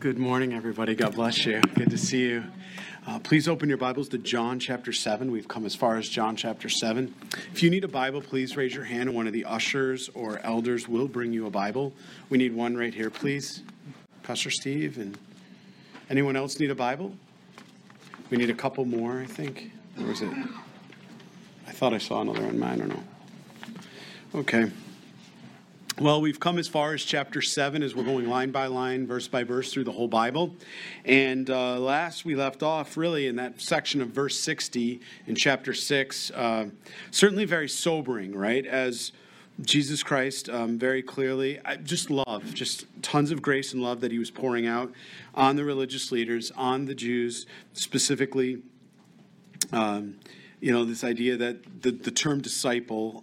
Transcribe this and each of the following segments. Good morning, everybody. God bless you. Good to see you. Please open your Bibles to John chapter 7. We've come as far as John chapter 7. If you need a Bible, please raise your hand and one of the ushers or elders will bring you a Bible. We need one right here, please. Pastor Steve, and anyone else need a Bible? We need a couple more, I think. Or was it? I thought I saw another one. I don't know. Okay. Well, we've come as far as chapter 7 as we're going line by line, verse by verse through the whole Bible. And last we left off really in that section of verse 60 in chapter 6. Certainly very sobering, right? As Jesus Christ very clearly, just tons of grace and love that he was pouring out on the religious leaders, on the Jews specifically. This idea that the term disciple,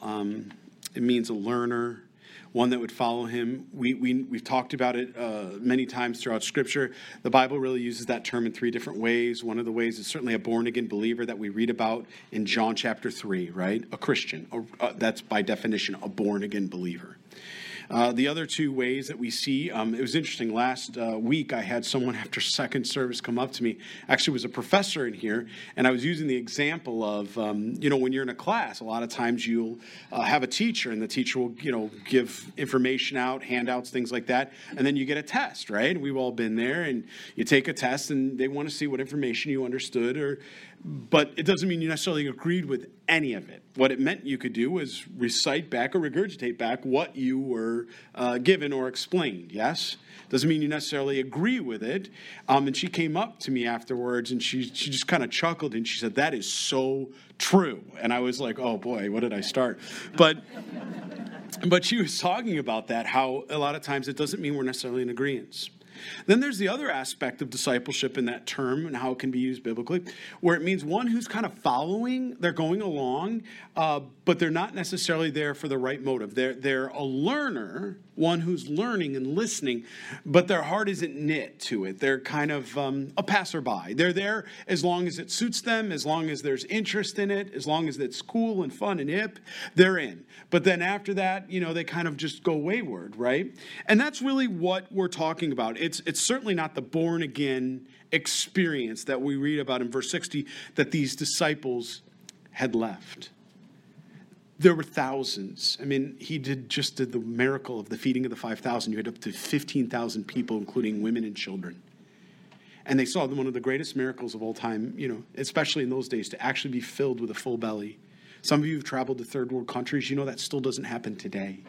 it means a learner, one that would follow him. We've talked about it many times throughout Scripture. The Bible really uses that term in three different ways. One of the ways is certainly a born-again believer that we read about in John chapter 3, right? A Christian. That's by definition a born-again believer. The other two ways that we see, it was interesting, last week I had someone after second service come up to me, actually was a professor in here, and I was using the example of, when you're in a class, a lot of times you'll have a teacher and the teacher will, give information out, handouts, things like that, and then you get a test, right? We've all been there, and you take a test and they want to see what information you understood, but it doesn't mean you necessarily agreed with any of it. What it meant you could do was recite back or regurgitate back what you were given or explained, yes? Doesn't mean you necessarily agree with it. And she came up to me afterwards, and she just kind of chuckled, and she said, "That is so true." And I was like, oh boy, what did I start? But she was talking about that, how a lot of times it doesn't mean we're necessarily in agreement. Then there's the other aspect of discipleship in that term and how it can be used biblically, where it means one who's kind of following, they're going along, but they're not necessarily there for the right motive. They're a learner, one who's learning and listening, but their heart isn't knit to it. They're kind of a passerby. They're there as long as it suits them, as long as there's interest in it, as long as it's cool and fun and hip, they're in. But then after that, they kind of just go wayward, right? And that's really what we're talking about. It's certainly not the born-again experience that we read about in verse 60 that these disciples had left. There were thousands. I mean, he did the miracle of the feeding of the 5,000. You had up to 15,000 people, including women and children. And they saw one of the greatest miracles of all time, especially in those days, to actually be filled with a full belly. Some of you have traveled to third world countries. That still doesn't happen today.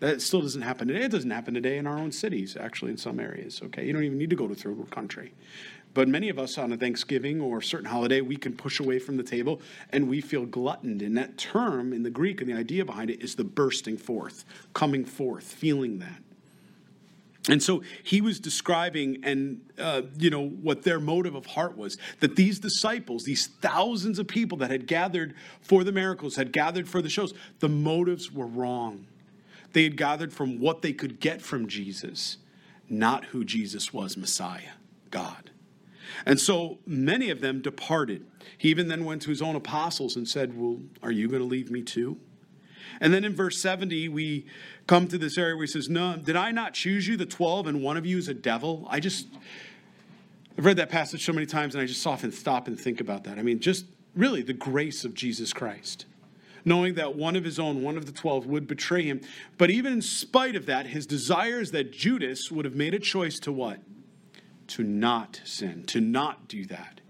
That still doesn't happen today. It doesn't happen today in our own cities, actually, in some areas, okay? You don't even need to go to third world country. But many of us on a Thanksgiving or a certain holiday, we can push away from the table and we feel gluttoned. And that term in the Greek and the idea behind it is the bursting forth, coming forth, feeling that. And so he was describing what their motive of heart was, that these disciples, these thousands of people that had gathered for the miracles, had gathered for the shows, the motives were wrong. They had gathered from what they could get from Jesus, not who Jesus was, Messiah, God. And so many of them departed. He even then went to his own apostles and said, "Well, are you going to leave me too?" And then in verse 70, we come to this area where he says, "No, did I not choose you, the 12, and one of you is a devil?" I've read that passage so many times, and I just often stop and think about that. I mean, just really the grace of Jesus Christ. Knowing that one of his own, one of the 12, would betray him. But even in spite of that, his desire is that Judas would have made a choice to what? To not sin, to not do that.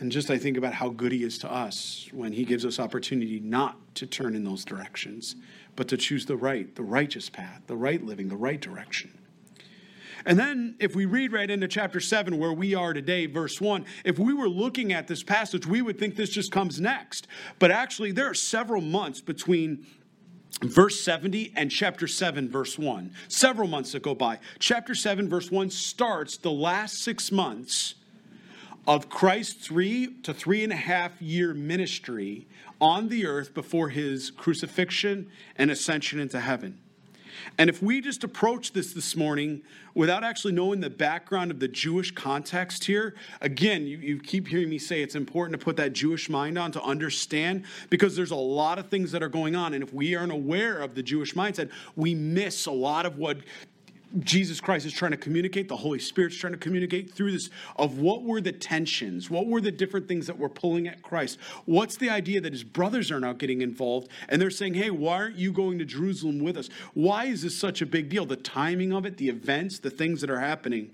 And just I think about how good he is to us when he gives us opportunity not to turn in those directions, but to choose the righteous path, the right living, the right direction. And then if we read right into chapter 7 where we are today, verse 1, if we were looking at this passage, we would think this just comes next. But actually, there are several months between verse 70 and chapter 7, verse 1. Several months that go by. Chapter 7, verse 1 starts the last 6 months of Christ's 3 to 3.5 year ministry on the earth before his crucifixion and ascension into heaven. And if we just approach this morning without actually knowing the background of the Jewish context here, again, you keep hearing me say it's important to put that Jewish mind on to understand, because there's a lot of things that are going on. And if we aren't aware of the Jewish mindset, we miss a lot of what Jesus Christ is trying to communicate, the Holy Spirit's trying to communicate through this, of what were the tensions, what were the different things that were pulling at Christ. What's the idea that his brothers are now getting involved and they're saying, hey, why aren't you going to Jerusalem with us? Why is this such a big deal? The timing of it, the events, the things that are happening.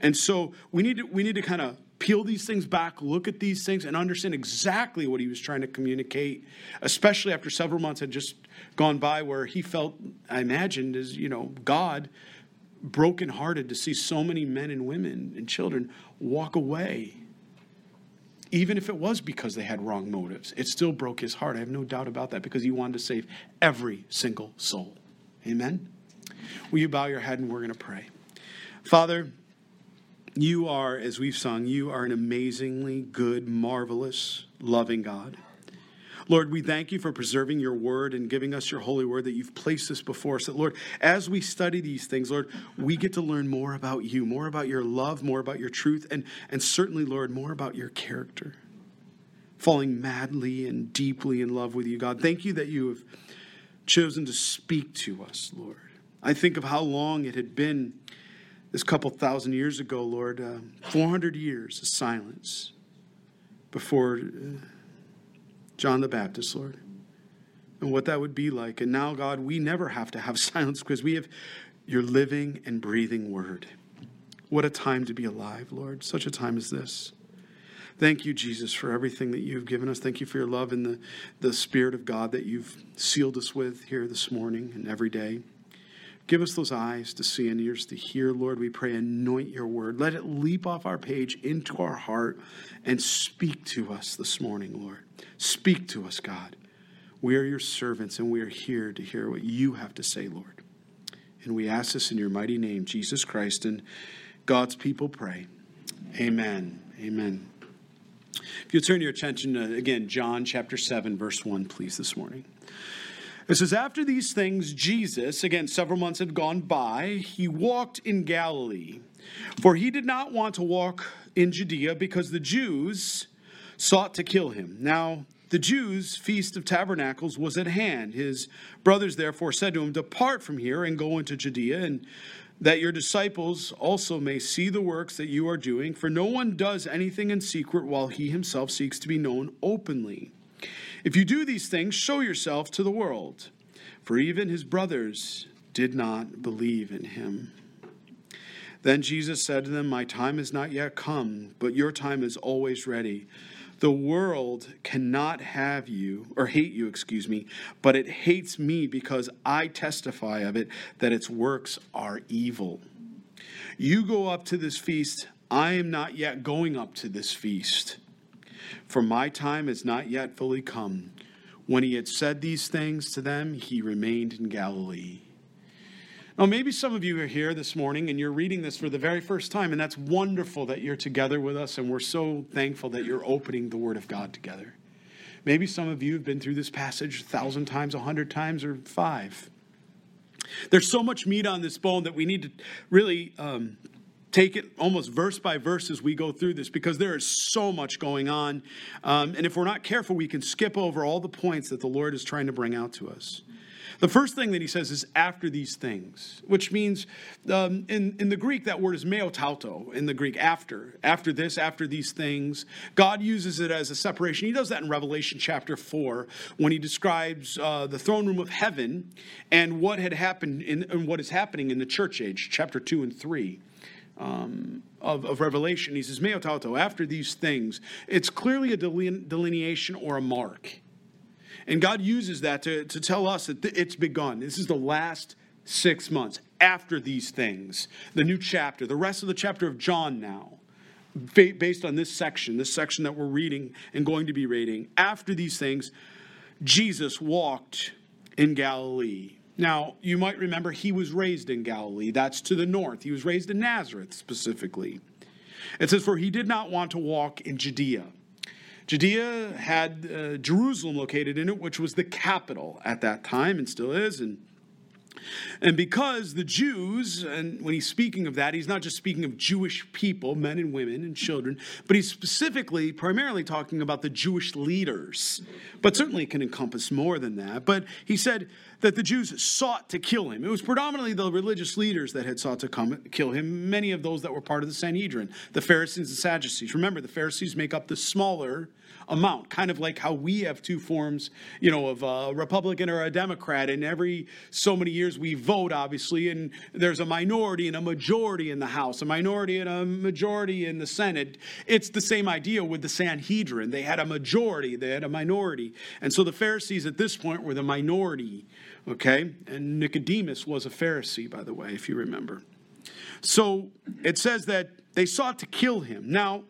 And so we need to kind of peel these things back, look at these things, and understand exactly what he was trying to communicate, especially after several months had just gone by where he felt, I imagined, as God brokenhearted to see so many men and women and children walk away. Even if it was because they had wrong motives, it still broke his heart. I have no doubt about that, because he wanted to save every single soul. Amen? Will you bow your head, and we're going to pray. Father, you are, as we've sung, you are an amazingly good, marvelous, loving God. Lord, we thank you for preserving your word and giving us your holy word, that you've placed this before us. That, Lord, as we study these things, Lord, we get to learn more about you, more about your love, more about your truth, and certainly, Lord, more about your character. Falling madly and deeply in love with you, God. Thank you that you have chosen to speak to us, Lord. I think of how long it had been this couple thousand years ago, Lord, 400 years of silence before John the Baptist, Lord, and what that would be like. And now, God, we never have to have silence, because we have your living and breathing word. What a time to be alive, Lord, such a time as this. Thank you, Jesus, for everything that you've given us. Thank you for your love and the Spirit of God that you've sealed us with here this morning and every day. Give us those eyes to see and ears to hear, Lord, we pray. Anoint your word. Let it leap off our page into our heart and speak to us this morning, Lord. Speak to us, God. We are your servants, and we are here to hear what you have to say, Lord. And we ask this in your mighty name, Jesus Christ, and God's people pray. Amen. Amen. If you'll turn your attention to, again, John chapter 7, verse 1, please, this morning. It says, after these things, Jesus, again, several months had gone by, he walked in Galilee. For he did not want to walk in Judea, because the Jews sought to kill him. Now, the Jews' Feast of Tabernacles was at hand. His brothers therefore said to him, depart from here and go into Judea, and that your disciples also may see the works that you are doing. For no one does anything in secret while he himself seeks to be known openly. If you do these things, show yourself to the world. For even his brothers did not believe in him. Then Jesus said to them, my time is not yet come, but your time is always ready. The world cannot have you, or hate you, but it hates me because I testify of it that its works are evil. You go up to this feast. I am not yet going up to this feast, for my time is not yet fully come. When he had said these things to them, he remained in Galilee. Now, maybe some of you are here this morning and you're reading this for the very first time, and that's wonderful that you're together with us, and we're so thankful that you're opening the Word of God together. Maybe some of you have been through this passage 1,000 times, 100 times, or 5. There's so much meat on this bone that we need to really take it almost verse by verse as we go through this, because there is so much going on. And if we're not careful, we can skip over all the points that the Lord is trying to bring out to us. The first thing that he says is after these things, which means in the Greek, that word is meotauto in the Greek, after this, after these things. God uses it as a separation. He does that in Revelation chapter 4 when he describes the throne room of heaven and what had happened and what is happening in the church age, chapter 2 and 3. Of Revelation. He says, meotauto, after these things. It's clearly a delineation or a mark. And God uses that to tell us that it's begun. This is the last 6 months. After these things. The new chapter. The rest of the chapter of John now. Based on this section that we're reading and going to be reading. After these things, Jesus walked in Galilee. Now, you might remember he was raised in Galilee. That's to the north. He was raised in Nazareth specifically. It says, for he did not want to walk in Judea. Judea had Jerusalem located in it, which was the capital at that time and still is. And And because the Jews, and when he's speaking of that, he's not just speaking of Jewish people, men and women and children, but he's specifically, primarily talking about the Jewish leaders. But certainly it can encompass more than that. But he said that the Jews sought to kill him. It was predominantly the religious leaders that had sought to kill him, many of those that were part of the Sanhedrin, the Pharisees and Sadducees. Remember, the Pharisees make up the smaller amount, kind of like how we have two forms, of a Republican or a Democrat, and every so many years we vote, obviously, and there's a minority and a majority in the House, a minority and a majority in the Senate. It's the same idea with the Sanhedrin. They had a majority, they had a minority. And so the Pharisees at this point were the minority, okay? And Nicodemus was a Pharisee, by the way, if you remember. So it says that they sought to kill him. Now,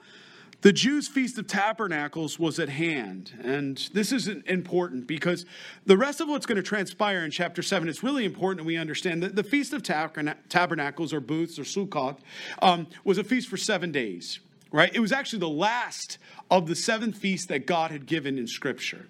the Jews' Feast of Tabernacles was at hand, and this is important because the rest of what's going to transpire in chapter 7 is really important, and we understand that the Feast of Tabernacles, or Booths, or Sukkot, was a feast for 7 days, right? It was actually the last of the 7 feasts that God had given in Scripture.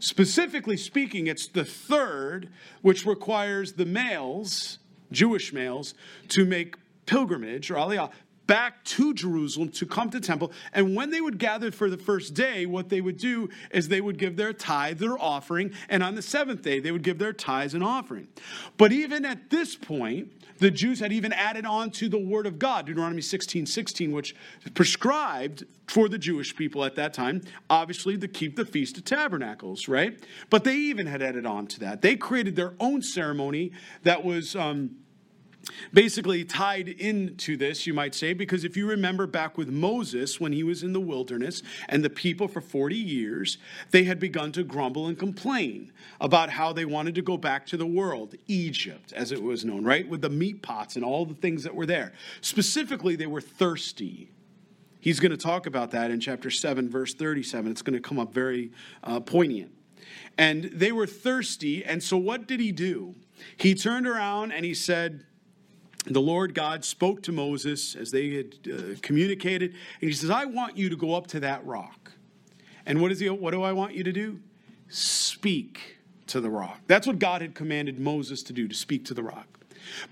Specifically speaking, it's the third, which requires the males, Jewish males, to make pilgrimage, or Aliyah, back to Jerusalem to come to temple. And when they would gather for the first day, what they would do is they would give their tithe, their offering, and on the 7th day, they would give their tithes and offering. But even at this point, the Jews had even added on to the word of God, Deuteronomy 16:16, which prescribed for the Jewish people at that time, obviously, to keep the Feast of Tabernacles, right? But they even had added on to that. They created their own ceremony that was basically tied into this, you might say, because if you remember back with Moses when he was in the wilderness and the people for 40 years, they had begun to grumble and complain about how they wanted to go back to the world, Egypt, as it was known, right? With the meat pots and all the things that were there. Specifically, they were thirsty. He's going to talk about that in chapter 7, verse 37. It's going to come up very poignant. And they were thirsty. And so what did he do? He turned around and he said, the Lord God spoke to Moses as they had communicated, and he says, I want you to go up to that rock. And what do I want you to do? Speak to the rock. That's what God had commanded Moses to do, to speak to the rock.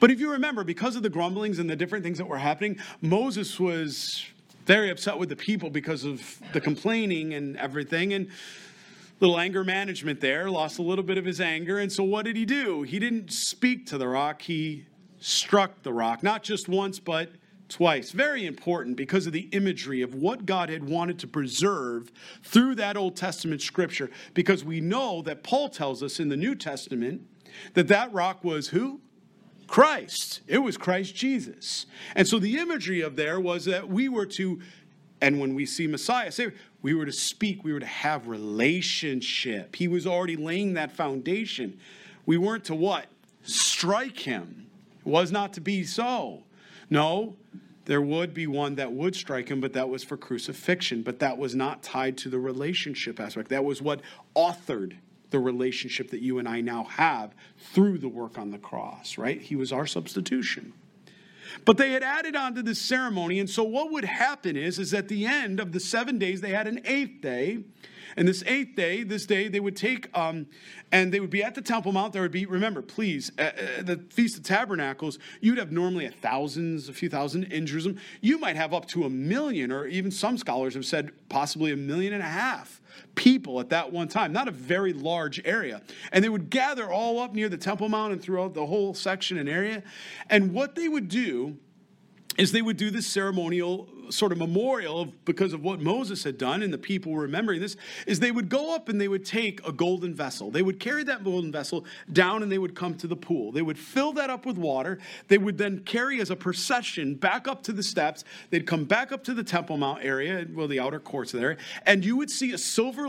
But if you remember, because of the grumblings and the different things that were happening, Moses was very upset with the people because of the complaining and everything, and little anger management there, lost a little bit of his anger. And so what did he do? He didn't speak to the rock, he struck the rock, not just once, but twice. Very important because of the imagery of what God had wanted to preserve through that Old Testament scripture, because we know that Paul tells us in the New Testament that that rock was who? Christ. It was Christ Jesus. And so the imagery of there was that we were to, and when we see Messiah, say, we were to speak, we were to have relationship. He was already laying that foundation. We weren't to what? Strike him. Was not to be so. No, there would be one that would strike him, but that was for crucifixion. But that was not tied to the relationship aspect. That was what authored the relationship that you and I now have through the work on the cross, right? He was our substitution. But they had added on to this ceremony, and so what would happen is at the end of the 7 days, they had an 8th day, and this 8th day, this day, they would take, and they would be at the Temple Mount. There would be, remember, please, the Feast of Tabernacles, you'd have normally a few thousand in Jerusalem. You might have up to 1 million, or even some scholars have said possibly 1.5 million people at that one time. Not a very large area. And they would gather all up near the Temple Mount and throughout the whole section and area. And what they would do is they would do this ceremonial sort of memorial because of what Moses had done, and the people were remembering this, is they would go up and they would take a golden vessel. They would carry that golden vessel down and they would come to the pool. They would fill that up with water. They would then carry as a procession back up to the steps. They'd come back up to the Temple Mount area, well, the outer courts there, and you would see a silver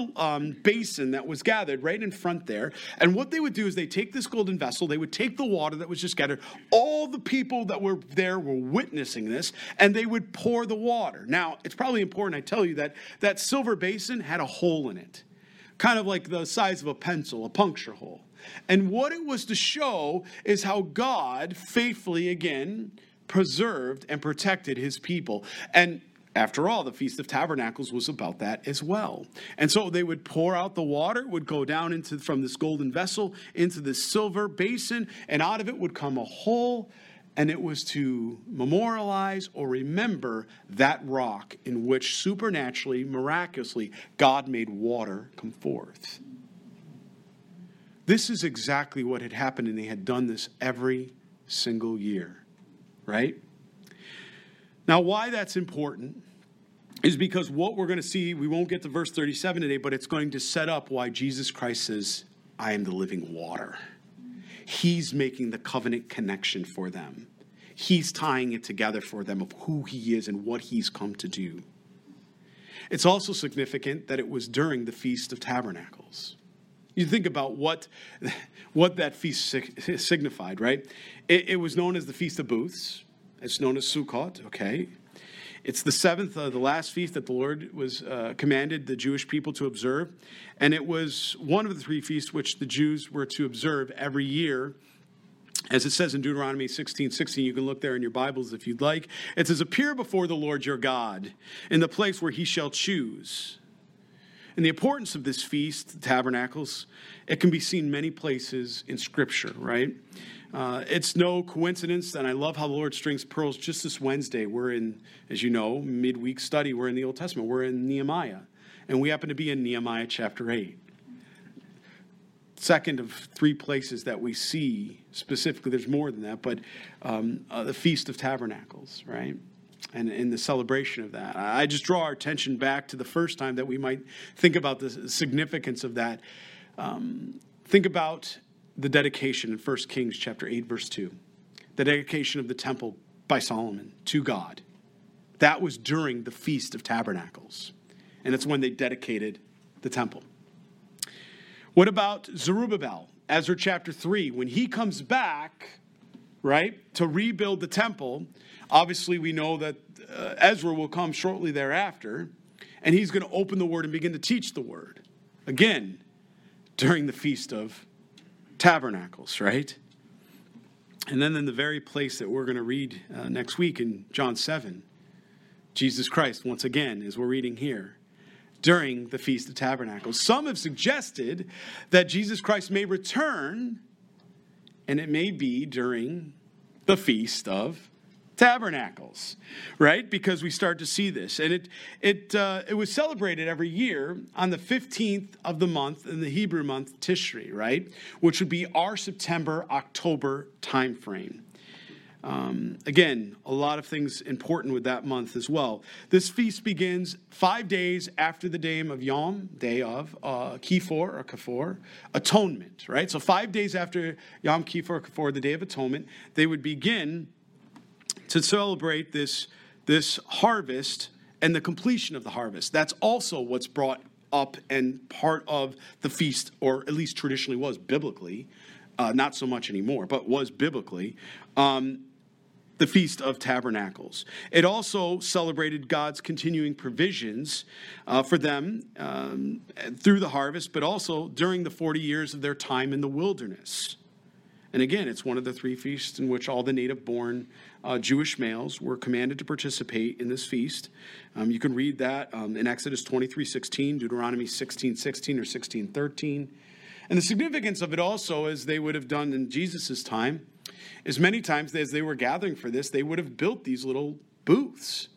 basin that was gathered right in front there. And what they would do is they take this golden vessel, they would take the water that was just gathered. All the people that were there were witnessing this, and they would pour the water. Now, it's probably important I tell you that that silver basin had a hole in it, kind of like the size of a pencil, a puncture hole. And what it was to show is how God faithfully, again, preserved and protected his people. And After all, the Feast of Tabernacles was about that as well. And so they would pour out the water, it would go down into from this golden vessel into this silver basin, and out of it would come a hole, and it was to memorialize or remember that rock in which supernaturally, miraculously, God made water come forth. This is exactly what had happened, and they had done this every single year, right? Now, why that's important is because what we're going to see, we won't get to verse 37 today, but it's going to set up why Jesus Christ says, I am the living water. He's making the covenant connection for them. He's tying it together for them of who he is and what he's come to do. It's also significant that it was during the Feast of Tabernacles. You think about what that feast signified, right? It was known as the Feast of Booths. It's known as Sukkot, okay? It's the seventh, the last feast that the Lord was commanded the Jewish people to observe. And it was one of the three feasts which the Jews were to observe every year. As it says in Deuteronomy 16, you can look there in your Bibles if you'd like. It says, appear before the Lord your God in the place where he shall choose. And the importance of this feast, the tabernacles, it can be seen many places in Scripture, right? It's no coincidence, and I love how the Lord strings pearls. Just this Wednesday, we're in, as you know, midweek study. We're in the Old Testament. We're in Nehemiah, and we happen to be in Nehemiah chapter 8. Second of three places that we see specifically. There's more than that, but the Feast of Tabernacles, right? And in the celebration of that. I just draw our attention back to the first time that we might think about the significance of that. Think about the dedication in 1 Kings chapter 8, verse 2. The dedication of the temple by Solomon to God. That was during the Feast of Tabernacles. And it's when they dedicated the temple. What about Zerubbabel? Ezra chapter 3, when he comes back, right, to rebuild the temple. Obviously, we know that Ezra will come shortly thereafter, and he's going to open the word and begin to teach the word. Again, during the Feast of Tabernacles, right? And then in the very place that we're going to read next week in John 7, Jesus Christ, once again, as we're reading here, during the Feast of Tabernacles. Some have suggested that Jesus Christ may return, and it may be during the Feast of Tabernacles, right? Because we start to see this. And it was celebrated every year on the 15th of the month, in the Hebrew month, Tishri, right? Which would be our September-October time frame. Again, a lot of things important with that month as well. This feast begins 5 days after the day of Yom Kippur, atonement, right? So 5 days after Yom Kippur, the Day of Atonement, they would begin to celebrate this harvest and the completion of the harvest. That's also what's brought up and part of the feast, or at least traditionally was biblically. Not so much anymore, but was biblically, the Feast of Tabernacles. It also celebrated God's continuing provisions for them through the harvest, but also during the 40 years of their time in the wilderness. And again, it's one of the three feasts in which all the native-born Jewish males were commanded to participate in this feast. You can read that in Exodus 23:16, Deuteronomy 16:16 or 16:13. And the significance of it also, as they would have done in Jesus' time, is many times as they were gathering for this, they would have built these little booths.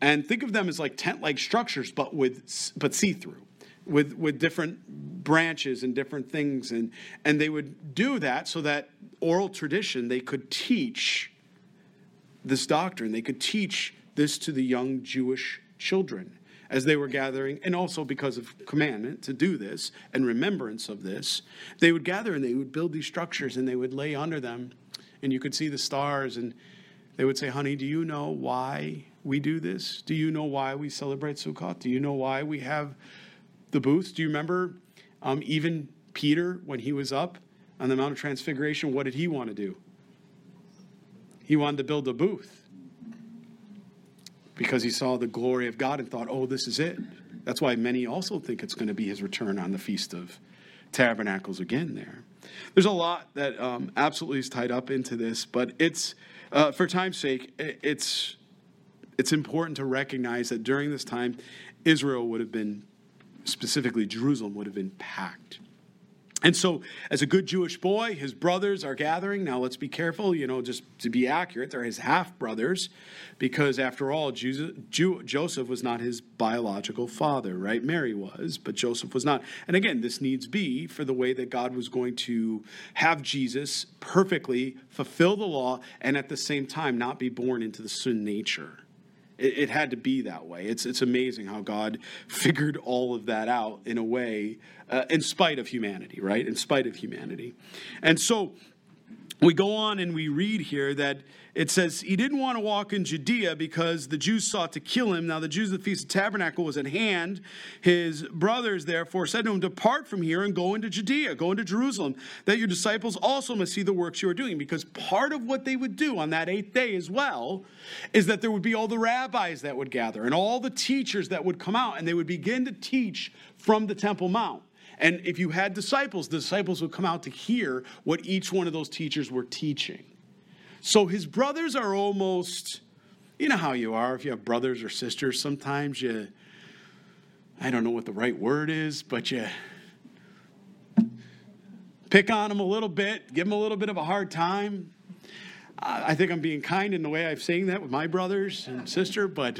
And think of them as like tent-like structures, but see-through, with different branches and different things. And they would do that so that oral tradition, they could teach this doctrine. They could teach this to the young Jewish children as they were gathering, and also because of commandment to do this and remembrance of this, they would gather and they would build these structures and they would lay under them, and you could see the stars, and they would say, honey, do you know why we do this? Do you know why we celebrate Sukkot? Do you know why we have the booths? Do you remember even Peter, when he was up on the Mount of Transfiguration, what did he want to do? He wanted to build a booth. Because he saw the glory of God and thought, oh, this is it. That's why many also think it's going to be his return on the Feast of Tabernacles again there. There's a lot that absolutely is tied up into this, but it's, for time's sake, it's It's important to recognize that during this time, Israel would have been, specifically Jerusalem, would have been packed. And so, as a good Jewish boy, his brothers are gathering. Now, let's be careful, just to be accurate. They're his half-brothers because, after all, Joseph was not his biological father, right? Mary was, but Joseph was not. And again, this needs be for the way that God was going to have Jesus perfectly fulfill the law and at the same time not be born into the sin nature. It had to be that way. It's amazing how God figured all of that out in a way, in spite of humanity, right? In spite of humanity. And so we go on and we read here that it says he didn't want to walk in Judea because the Jews sought to kill him. Now the Jews, the Feast of Tabernacle was at hand. His brothers, therefore, said to him, depart from here and go into Judea, go into Jerusalem, that your disciples also must see the works you are doing. Because part of what they would do on that 8th day as well is that there would be all the rabbis that would gather and all the teachers that would come out, and they would begin to teach from the Temple Mount. And if you had disciples, the disciples would come out to hear what each one of those teachers were teaching. So his brothers are almost, you know how you are if you have brothers or sisters. Sometimes you, I don't know what the right word is, but you pick on them a little bit, give them a little bit of a hard time. I think I'm being kind in the way I'm saying that with my brothers and sister, but...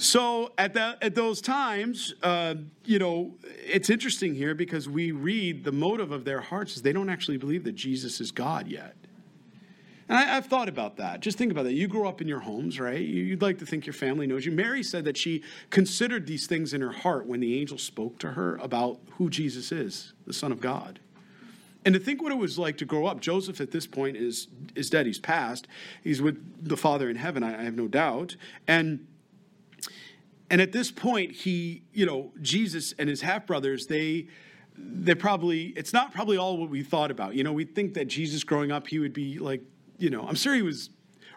So at those times, it's interesting here because we read the motive of their hearts is they don't actually believe that Jesus is God yet. And I've thought about that. Just think about that. You grow up in your homes, right? You'd like to think your family knows you. Mary said that she considered these things in her heart when the angel spoke to her about who Jesus is, the Son of God. And to think what it was like to grow up. Joseph at this point is dead. He's passed. He's with the Father in heaven, I have no doubt. And at this point, Jesus and his half-brothers, they probably, it's not probably all what we thought about. We think that Jesus growing up, he would be like, I'm sure he was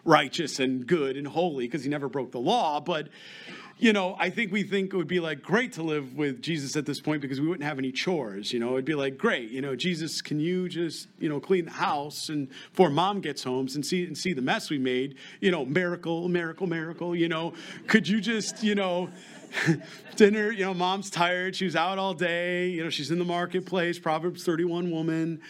righteous and good and holy because he never broke the law. But, I think we think it would be like great to live with Jesus at this point because we wouldn't have any chores. It'd be like, great, Jesus, can you just, clean the house and before mom gets home and see the mess we made, miracle, miracle, miracle, could you just, dinner, mom's tired. She was out all day. She's in the marketplace, Proverbs 31 woman,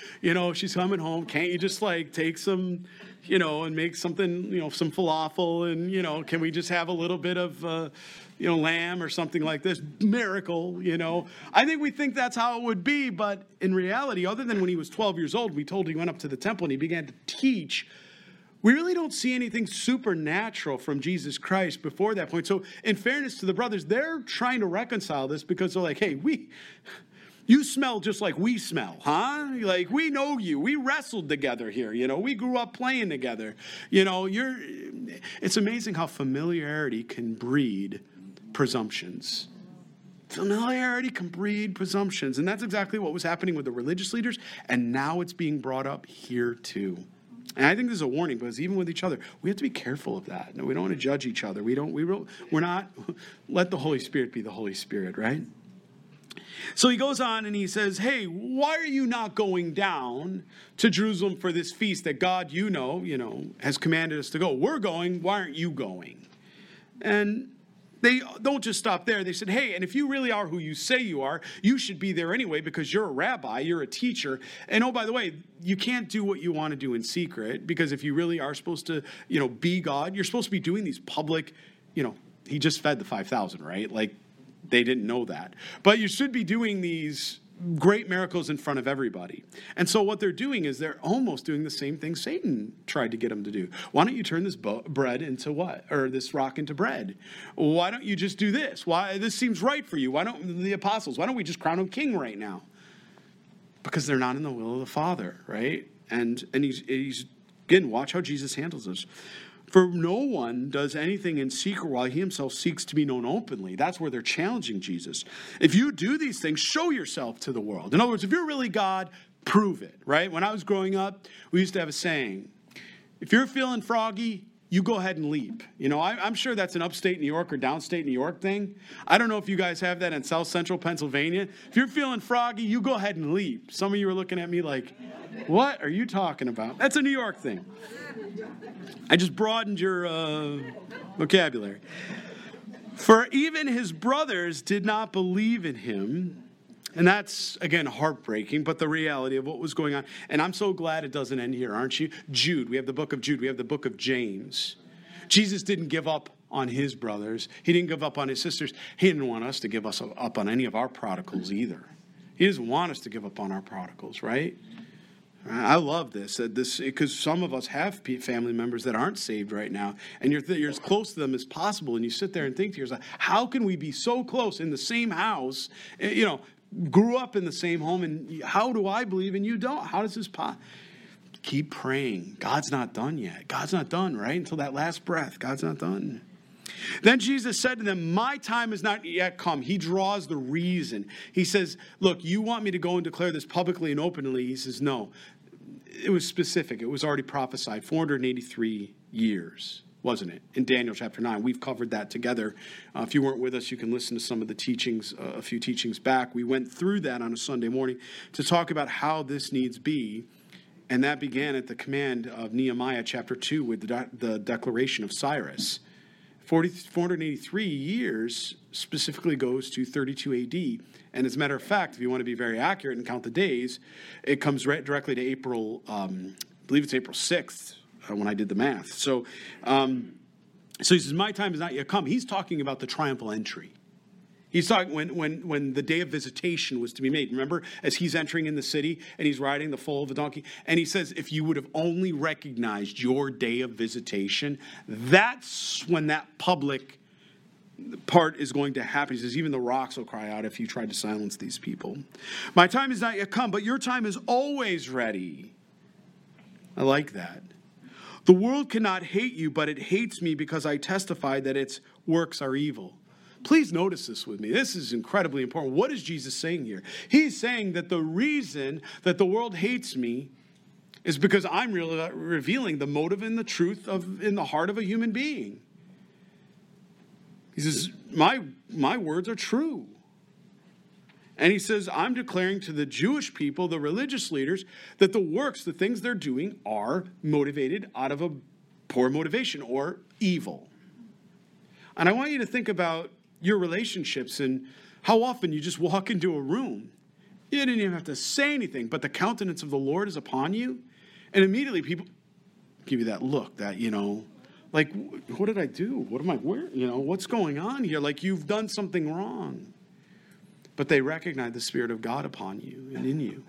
she's coming home. Can't you just take some, and make something, some falafel and, can we just have a little bit of, lamb or something like this? Miracle, I think we think that's how it would be. But in reality, other than when he was 12 years old, we told he went up to the temple and he began to teach. We really don't see anything supernatural from Jesus Christ before that point. So in fairness to the brothers, they're trying to reconcile this because they're like, hey, you smell just like we smell, huh? Like, we know you. We wrestled together here. We grew up playing together. It's amazing how familiarity can breed presumptions. Familiarity can breed presumptions. And that's exactly what was happening with the religious leaders. And now it's being brought up here too. And I think this is a warning because even with each other, we have to be careful of that. No, we don't want to judge each other. We're not, let the Holy Spirit be the Holy Spirit, right? So he goes on and he says, hey, why are you not going down to Jerusalem for this feast that God, has commanded us to go? We're going. Why aren't you going? And they don't just stop there. They said, hey, and if you really are who you say you are, you should be there anyway because you're a rabbi, you're a teacher. And oh, by the way, you can't do what you want to do in secret because if you really are supposed to, be God, you're supposed to be doing these public, he just fed the 5,000, right? Like, they didn't know that. But you should be doing these great miracles in front of everybody. And so what they're doing is they're almost doing the same thing Satan tried to get them to do. Why don't you turn this bread into what? Or this rock into bread? Why don't you just do this? Why? This seems right for you. Why don't the apostles? Why don't we just crown him king right now? Because they're not in the will of the Father, right? And he's again, watch how Jesus handles this. For no one does anything in secret while he himself seeks to be known openly. That's where they're challenging Jesus. If you do these things, show yourself to the world. In other words, if you're really God, prove it, right? When I was growing up, we used to have a saying, if you're feeling froggy, you go ahead and leap. I'm sure that's an upstate New York or downstate New York thing. I don't know if you guys have that in South Central Pennsylvania. If you're feeling froggy, you go ahead and leap. Some of you are looking at me like... What are you talking about? That's a New York thing. I just broadened your vocabulary. For even his brothers did not believe in him. And that's, again, heartbreaking, but the reality of what was going on. And I'm so glad it doesn't end here, aren't you? Jude, we have the book of Jude. We have the book of James. Jesus didn't give up on his brothers. He didn't give up on his sisters. He didn't want us to give us up on any of our prodigals either. He doesn't want us to give up on our prodigals, right? I love this, because some of us have family members that aren't saved right now, and you're as close to them as possible, and you sit there and think to yourself, how can we be so close in the same house, you know, grew up in the same home, and how do I believe and you don't? How does this Keep praying. God's not done yet. God's not done, right? Until that last breath, God's not done. Then Jesus said to them, my time is not yet come. He draws the reason. He says, look, you want me to go and declare this publicly and openly? He says, no. It was specific. It was already prophesied. 483 years, wasn't it? In Daniel chapter 9. We've covered that together. If you weren't with us, you can listen to some of the teachings, a few teachings back. We went through that on a Sunday morning to talk about how this needs be. And that began at the command of Nehemiah chapter 2 with the declaration of Cyrus. 483 years specifically goes to 32 AD. And as a matter of fact, if you want to be very accurate and count the days, it comes right directly to April, I believe it's April 6th when I did the math. So he says, my time is not yet come. He's talking about the triumphal entry. He's talking when the day of visitation was to be made. Remember, as he's entering in the city and he's riding the foal of a donkey. And he says, if you would have only recognized your day of visitation, that's when that public part is going to happen. He says, even the rocks will cry out if you tried to silence these people. My time is not yet come, but your time is always ready. I like that. The world cannot hate you, but it hates me because I testify that its works are evil. Please notice this with me. This is incredibly important. What is Jesus saying here? He's saying that the reason that the world hates me is because I'm revealing the motive and the truth in the heart of a human being. He says, my words are true. And he says, I'm declaring to the Jewish people, the religious leaders, that the works, the things they're doing are motivated out of a poor motivation or evil. And I want you to think about your relationships and how often you just walk into a room. You didn't even have to say anything, but the countenance of the Lord is upon you. And immediately people give you that look that, you know, like, what did I do? What am I wearing? You know, what's going on here? Like you've done something wrong. But they recognize the Spirit of God upon you and in you.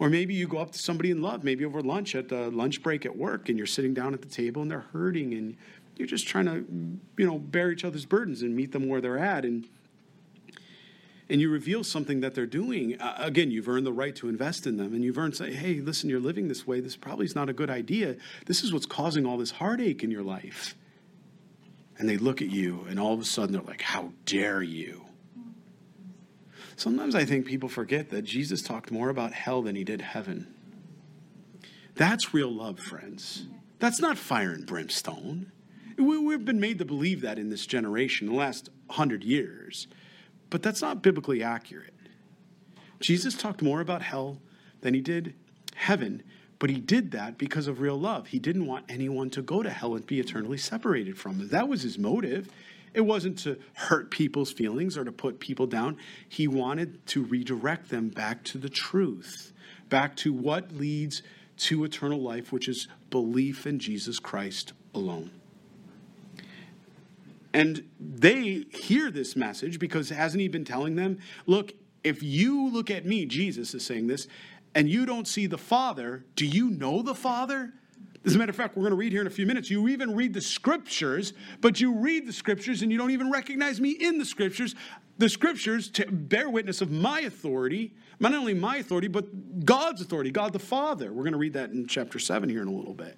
Or maybe you go up to somebody in love, maybe over lunch at the lunch break at work, and you're sitting down at the table and they're hurting and you're just trying to, you know, bear each other's burdens and meet them where they're at. And you reveal something that they're doing. Again, you've earned the right to invest in them. And you've earned, say, hey, listen, you're living this way. This probably is not a good idea. This is what's causing all this heartache in your life. And they look at you, and all of a sudden they're like, how dare you? Sometimes I think people forget that Jesus talked more about hell than he did heaven. That's real love, friends. That's not fire and brimstone. We've been made to believe that in this generation, the last 100 years. But that's not biblically accurate. Jesus talked more about hell than he did heaven, but he did that because of real love. He didn't want anyone to go to hell and be eternally separated from him. That was his motive. It wasn't to hurt people's feelings or to put people down. He wanted to redirect them back to the truth, back to what leads to eternal life, which is belief in Jesus Christ alone. And they hear this message because hasn't he been telling them, look, if you look at me, Jesus is saying this, and you don't see the Father, do you know the Father? As a matter of fact, we're going to read here in a few minutes. You even read the Scriptures, but you read the Scriptures and you don't even recognize me in the Scriptures. The Scriptures bear witness of my authority, not only my authority, but God's authority, God the Father. We're going to read that in chapter 7 here in a little bit.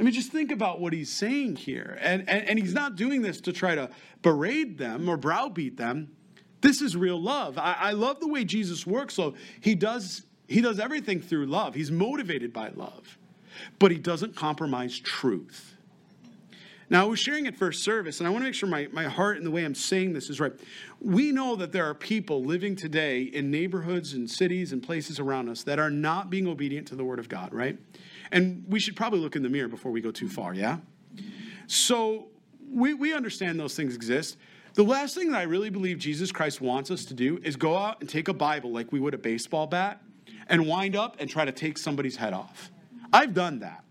I mean, just think about what he's saying here. And he's not doing this to try to berate them or browbeat them. This is real love. I love the way Jesus works. So he does everything through love. He's motivated by love. But he doesn't compromise truth. Now, I was sharing at first service, and I want to make sure my heart and the way I'm saying this is right. We know that there are people living today in neighborhoods and cities and places around us that are not being obedient to the Word of God, right? And we should probably look in the mirror before we go too far, yeah? So we understand those things exist. The last thing that I really believe Jesus Christ wants us to do is go out and take a Bible like we would a baseball bat and wind up and try to take somebody's head off. I've done that.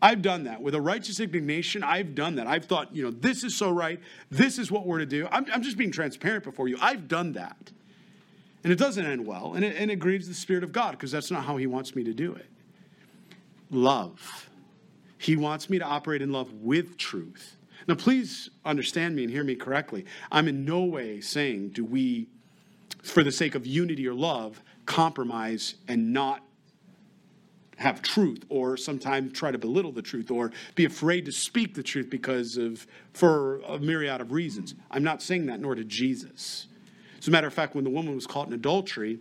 I've done that. With a righteous indignation, I've done that. I've thought, you know, this is so right. This is what we're to do. I'm just being transparent before you. I've done that. And it doesn't end well. And it grieves the Spirit of God because that's not how He wants me to do it. Love. He wants me to operate in love with truth. Now, please understand me and hear me correctly. I'm in no way saying do we, for the sake of unity or love, compromise and not have truth, or sometimes try to belittle the truth, or be afraid to speak the truth for a myriad of reasons. I'm not saying that, nor did Jesus. As a matter of fact, when the woman was caught in adultery,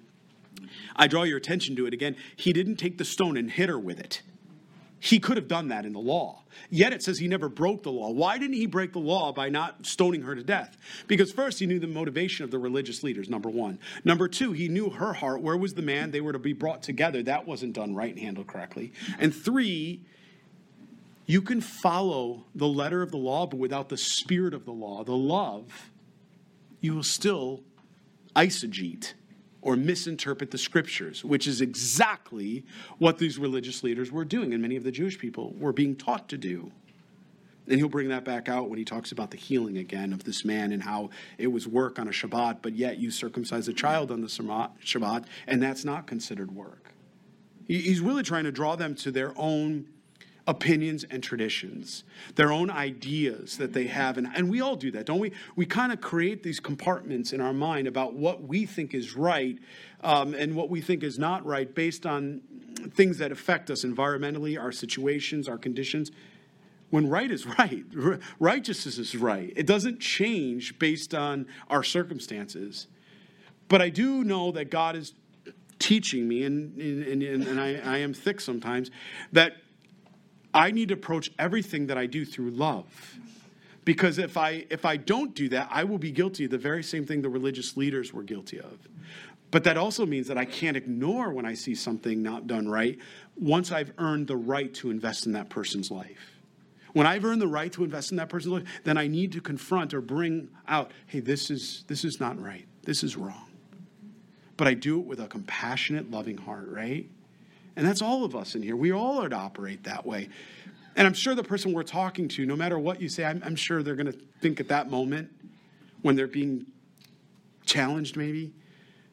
I draw your attention to it again, He didn't take the stone and hit her with it. He could have done that in the law. Yet it says He never broke the law. Why didn't He break the law by not stoning her to death? Because first, He knew the motivation of the religious leaders, number one. Number two, He knew her heart. Where was the man? They were to be brought together. That wasn't done right and handled correctly. And three, you can follow the letter of the law, but without the spirit of the law, the love, you will still eisegete or misinterpret the scriptures, which is exactly what these religious leaders were doing and many of the Jewish people were being taught to do. And He'll bring that back out when He talks about the healing again of this man and how it was work on a Shabbat, but yet you circumcise a child on the Shabbat, and that's not considered work. He's really trying to draw them to their own opinions and traditions, their own ideas that they have. And we all do that, don't we? We kind of create these compartments in our mind about what we think is right and what we think is not right based on things that affect us environmentally, our situations, our conditions. When right is right, righteousness is right. It doesn't change based on our circumstances. But I do know that God is teaching me, and I am thick sometimes, that I need to approach everything that I do through love, because if I don't do that, I will be guilty of the very same thing the religious leaders were guilty of. But that also means that I can't ignore when I see something not done right once I've earned the right to invest in that person's life. When I've earned the right to invest in that person's life, then I need to confront or bring out, hey, this is not right. This is wrong. But I do it with a compassionate, loving heart, right? And that's all of us in here. We all are to operate that way. And I'm sure the person we're talking to, no matter what you say, I'm sure they're going to think at that moment when they're being challenged maybe,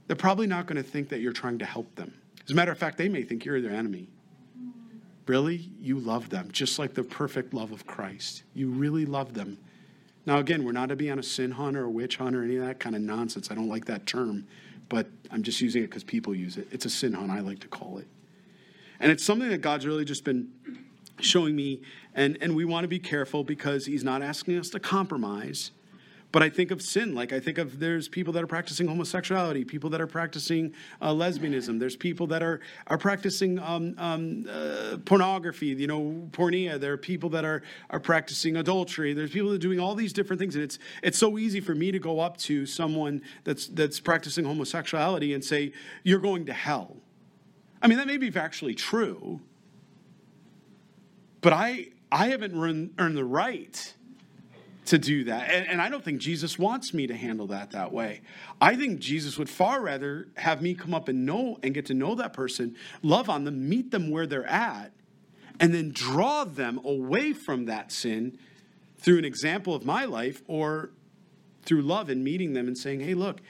they're probably not going to think that you're trying to help them. As a matter of fact, they may think you're their enemy. Really? You love them, just like the perfect love of Christ. You really love them. Now, again, we're not to be on a sin hunt or a witch hunt or any of that kind of nonsense. I don't like that term, but I'm just using it because people use it. It's a sin hunt, I like to call it. And it's something that God's really just been showing me. And we want to be careful because He's not asking us to compromise. But I think of sin. Like I think of there's people that are practicing homosexuality, people that are practicing lesbianism. There's people that are practicing pornography, you know, pornea. There are people that are practicing adultery. There's people that are doing all these different things. And it's so easy for me to go up to someone that's practicing homosexuality and say, you're going to hell. I mean, that may be actually true, but I haven't earned the right to do that. And I don't think Jesus wants me to handle that way. I think Jesus would far rather have me come up and know and get to know that person, love on them, meet them where they're at, and then draw them away from that sin through an example of my life or through love and meeting them and saying, hey, look,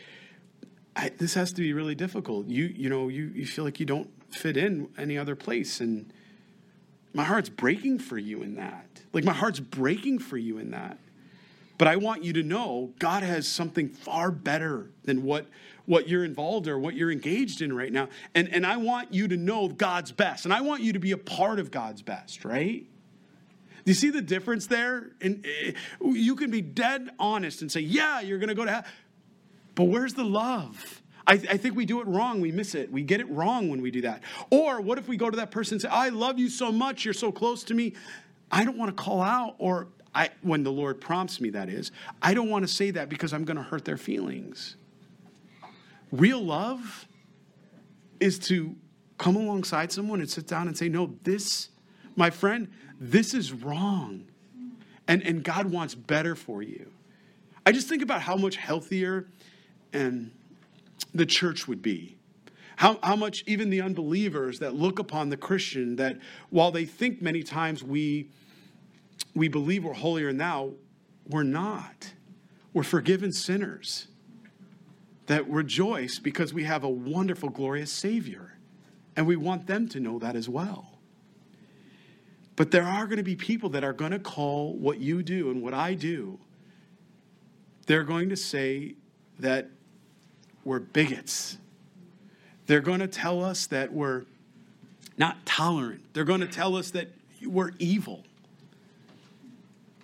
this has to be really difficult. You feel like you don't fit in any other place. And my heart's breaking for you in that. But I want you to know God has something far better than what you're involved or what you're engaged in right now. And I want you to know God's best. And I want you to be a part of God's best, right? Do you see the difference there? And you can be dead honest and say, yeah, you're going to go to hell. But where's the love? I think we do it wrong. We miss it. We get it wrong when we do that. Or what if we go to that person and say, I love you so much. You're so close to me. I don't want to call out, or when the Lord prompts me, that is, I don't want to say that because I'm going to hurt their feelings. Real love is to come alongside someone and sit down and say, no, this, my friend, this is wrong. And God wants better for you. I just think about how much healthier and the church would be. How much even the unbelievers that look upon the Christian, that while they think many times we believe we're holier now, we're not. We're forgiven sinners that rejoice because we have a wonderful, glorious Savior. And we want them to know that as well. But there are going to be people that are going to call what you do and what I do. They're going to say that we're bigots. They're going to tell us that we're not tolerant. They're going to tell us that we're evil.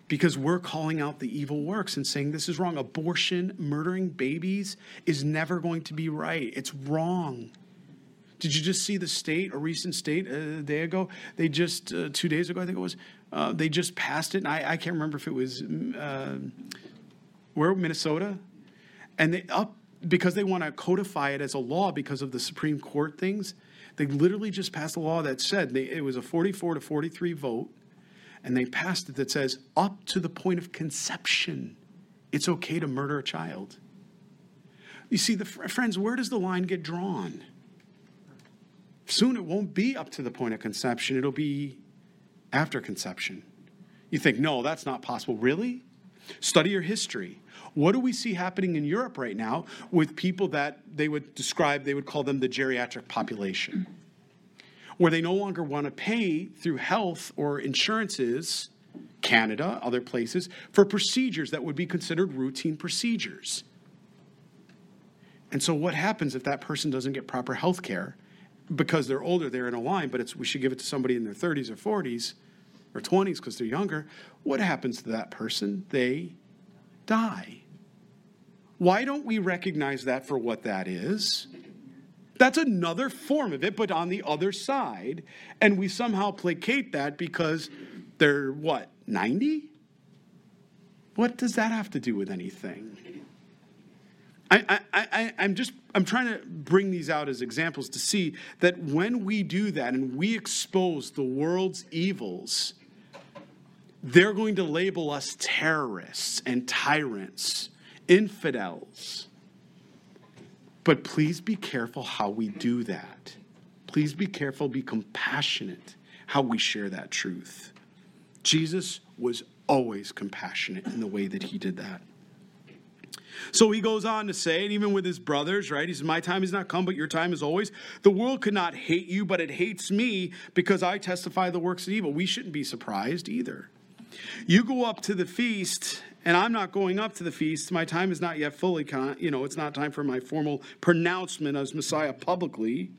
Because we're calling out the evil works and saying this is wrong. Abortion, murdering babies is never going to be right. It's wrong. Did you just see the state, a recent state a day ago? They just, 2 days ago I think it was, they just passed it. And I can't remember if it was, Minnesota? And they because they want to codify it as a law because of the Supreme Court things, they literally just passed a law that said it was a 44 to 43 vote. And they passed it that says, up to the point of conception, it's okay to murder a child. You see, friends, where does the line get drawn? Soon it won't be up to the point of conception. It'll be after conception. You think, no, that's not possible. Really? Study your history. What do we see happening in Europe right now with people that they would call them the geriatric population? Where they no longer want to pay through health or insurances, Canada, other places, for procedures that would be considered routine procedures. And so what happens if that person doesn't get proper health care? Because they're older, they're in a line, but we should give it to somebody in their 30s or 40s or 20s because they're younger. What happens to that person? They die. Why don't we recognize that for what that is? That's another form of it, but on the other side. And we somehow placate that because they're, 90? What does that have to do with anything? I'm trying to bring these out as examples to see that when we do that and we expose the world's evils, they're going to label us terrorists and tyrants, infidels. But please be careful how we do that. Please be careful, be compassionate how we share that truth. Jesus was always compassionate in the way that he did that. So he goes on to say, and even with his brothers, right? He says, my time is not come, but your time is always. The world could not hate you, but it hates me because I testify the works of evil. We shouldn't be surprised either. You go up to the feast, and I'm not going up to the feast. My time is not yet fully, it's not time for my formal pronouncement as Messiah publicly.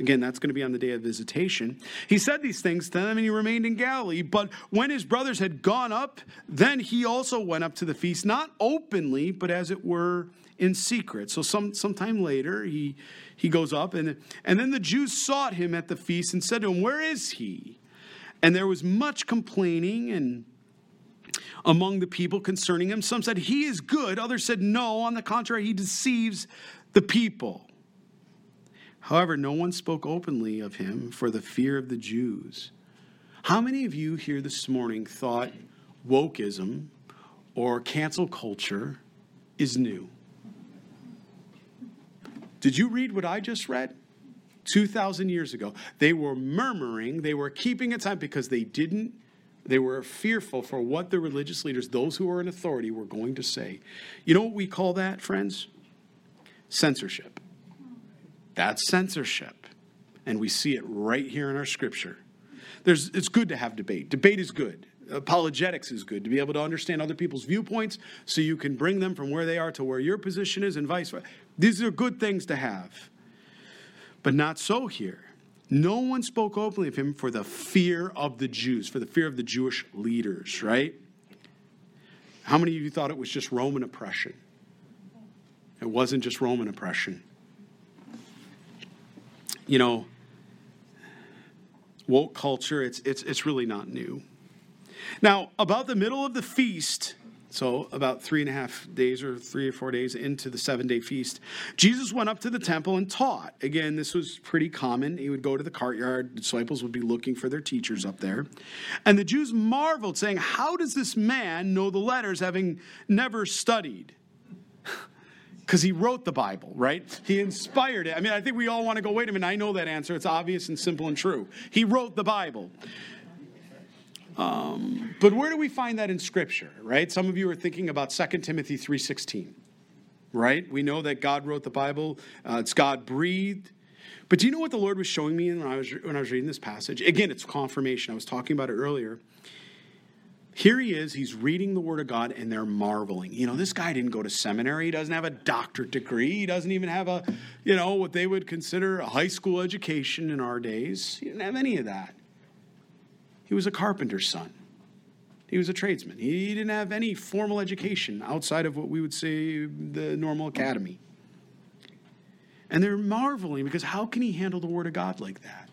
Again, that's going to be on the day of visitation. He said these things to them, and he remained in Galilee. But when his brothers had gone up, then he also went up to the feast, not openly, but as it were in secret. So sometime later, he goes up, and then the Jews sought him at the feast and said to him, where is he? And there was much complaining and among the people concerning him. Some said, he is good. Others said, no, on the contrary, he deceives the people. However, no one spoke openly of him for the fear of the Jews. How many of you here this morning thought wokeism or cancel culture is new? Did you read what I just read? 2,000 years ago, they were murmuring, they were keeping it silent because they were fearful for what the religious leaders, those who were in authority, were going to say. You know what we call that, friends? Censorship. That's censorship. And we see it right here in our scripture. It's good to have debate. Debate is good. Apologetics is good, to be able to understand other people's viewpoints so you can bring them from where they are to where your position is and vice versa. These are good things to have. But not so here. No one spoke openly of him for the fear of the Jews, for the fear of the Jewish leaders, right? How many of you thought it was just Roman oppression? It wasn't just Roman oppression. You know, woke culture, it's really not new. Now, about the middle of the feast, so about 3.5 days or 3 or 4 days into the 7-day feast, Jesus went up to the temple and taught. Again, this was pretty common. He would go to the courtyard. Disciples would be looking for their teachers up there. And the Jews marveled, saying, how does this man know the letters, having never studied? Because he wrote the Bible, right? He inspired it. I mean, I think we all want to go, wait a minute, I know that answer. It's obvious and simple and true. He wrote the Bible. But where do we find that in Scripture, right? Some of you are thinking about 2 Timothy 3:16, right? We know that God wrote the Bible. It's God-breathed. But do you know what the Lord was showing me when I was reading this passage? Again, it's confirmation. I was talking about it earlier. Here he is, he's reading the Word of God, and they're marveling. You know, this guy didn't go to seminary. He doesn't have a doctorate degree. He doesn't even have a, you know, what they would consider a high school education in our days. He didn't have any of that. He was a carpenter's son. He was a tradesman. He didn't have any formal education outside of what we would say the normal academy. And they're marveling because how can he handle the Word of God like that?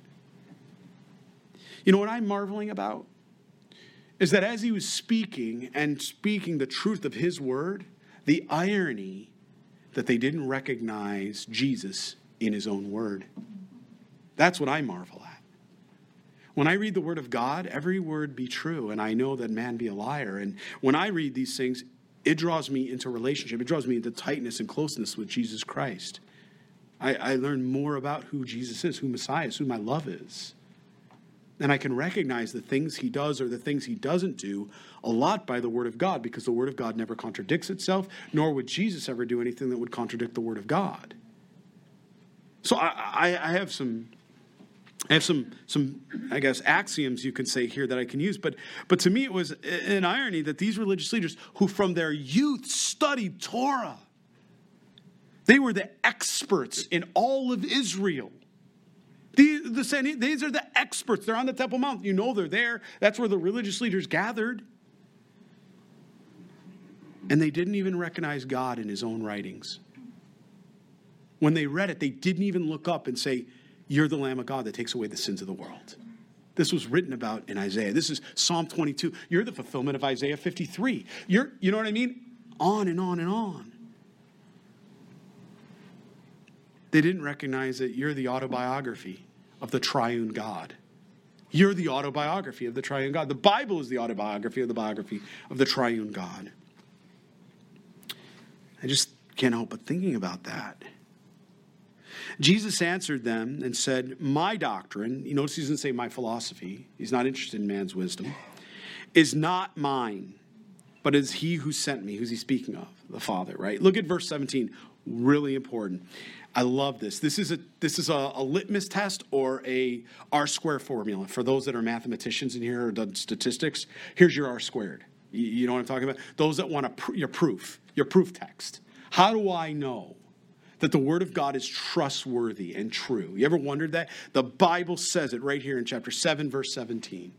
You know what I'm marveling about? Is that as he was speaking the truth of his word, the irony that they didn't recognize Jesus in his own word. That's what I marvel at. When I read the word of God, every word be true, and I know that man be a liar. And when I read these things, it draws me into relationship. It draws me into tightness and closeness with Jesus Christ. I learn more about who Jesus is, who Messiah is, who my love is. And I can recognize the things he does or the things he doesn't do a lot by the Word of God, because the Word of God never contradicts itself, nor would Jesus ever do anything that would contradict the Word of God. So I have some axioms, you could say here, that I can use. But to me, it was an irony that these religious leaders who from their youth studied Torah, they were the experts in all of Israel. These are the experts. They're on the Temple Mount. You know they're there. That's where the religious leaders gathered. And they didn't even recognize God in his own writings. When they read it, they didn't even look up and say, you're the Lamb of God that takes away the sins of the world. This was written about in Isaiah. This is Psalm 22. You're the fulfillment of Isaiah 53. You know what I mean? On and on and on. They didn't recognize that you're the autobiography of the triune God. You're the autobiography of the triune God. The Bible is the autobiography of the biography of the triune God. I just can't help but thinking about that. Jesus answered them and said, my doctrine, you notice he doesn't say my philosophy, he's not interested in man's wisdom, is not mine, but is he who sent me. Who's he speaking of? The Father, right? Look at verse 17. Really important. I love this. This is a litmus test or a R-square formula. For those that are mathematicians in here or done statistics, here's your R-squared. You know what I'm talking about? Those that want your proof text. How do I know that the Word of God is trustworthy and true? You ever wondered that? The Bible says it right here in chapter 7, verse 17.